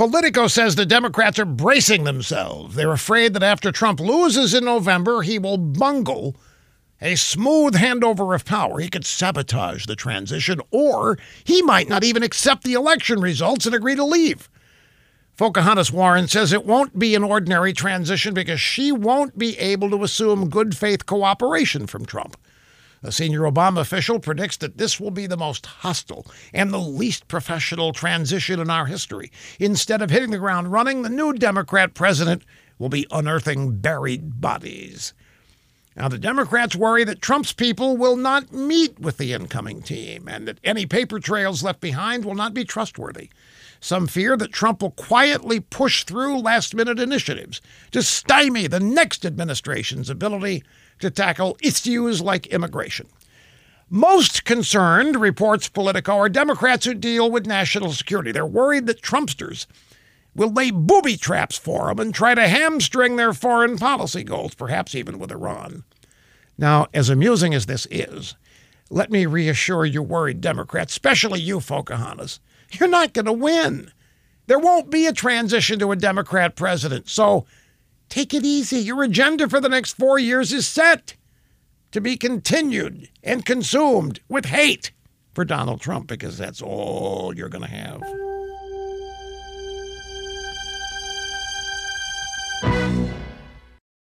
Politico says the Democrats are bracing themselves. They're afraid that after Trump loses in November, he will bungle a smooth handover of power. He could sabotage the transition, or he might not even accept the election results and agree to leave. Pocahontas Warren says it won't be an ordinary transition because she won't be able to assume good faith cooperation from Trump. A senior Obama official predicts that this will be the most hostile and the least professional transition in our history. Instead of hitting the ground running, the new Democrat president will be unearthing buried bodies. Now, the Democrats worry that Trump's people will not meet with the incoming team and that any paper trails left behind will not be trustworthy. Some fear that Trump will quietly push through last-minute initiatives to stymie the next administration's ability to tackle issues like immigration. Most concerned, reports Politico, are Democrats who deal with national security. They're worried that Trumpsters will lay booby traps for them and try to hamstring their foreign policy goals, perhaps even with Iran. Now, as amusing as this is, let me reassure you worried Democrats, especially you, Pocahontas, you're not going to win. There won't be a transition to a Democrat president, so take it easy. Your agenda for the next 4 years is set to be continued and consumed with hate for Donald Trump, because that's all you're going to have.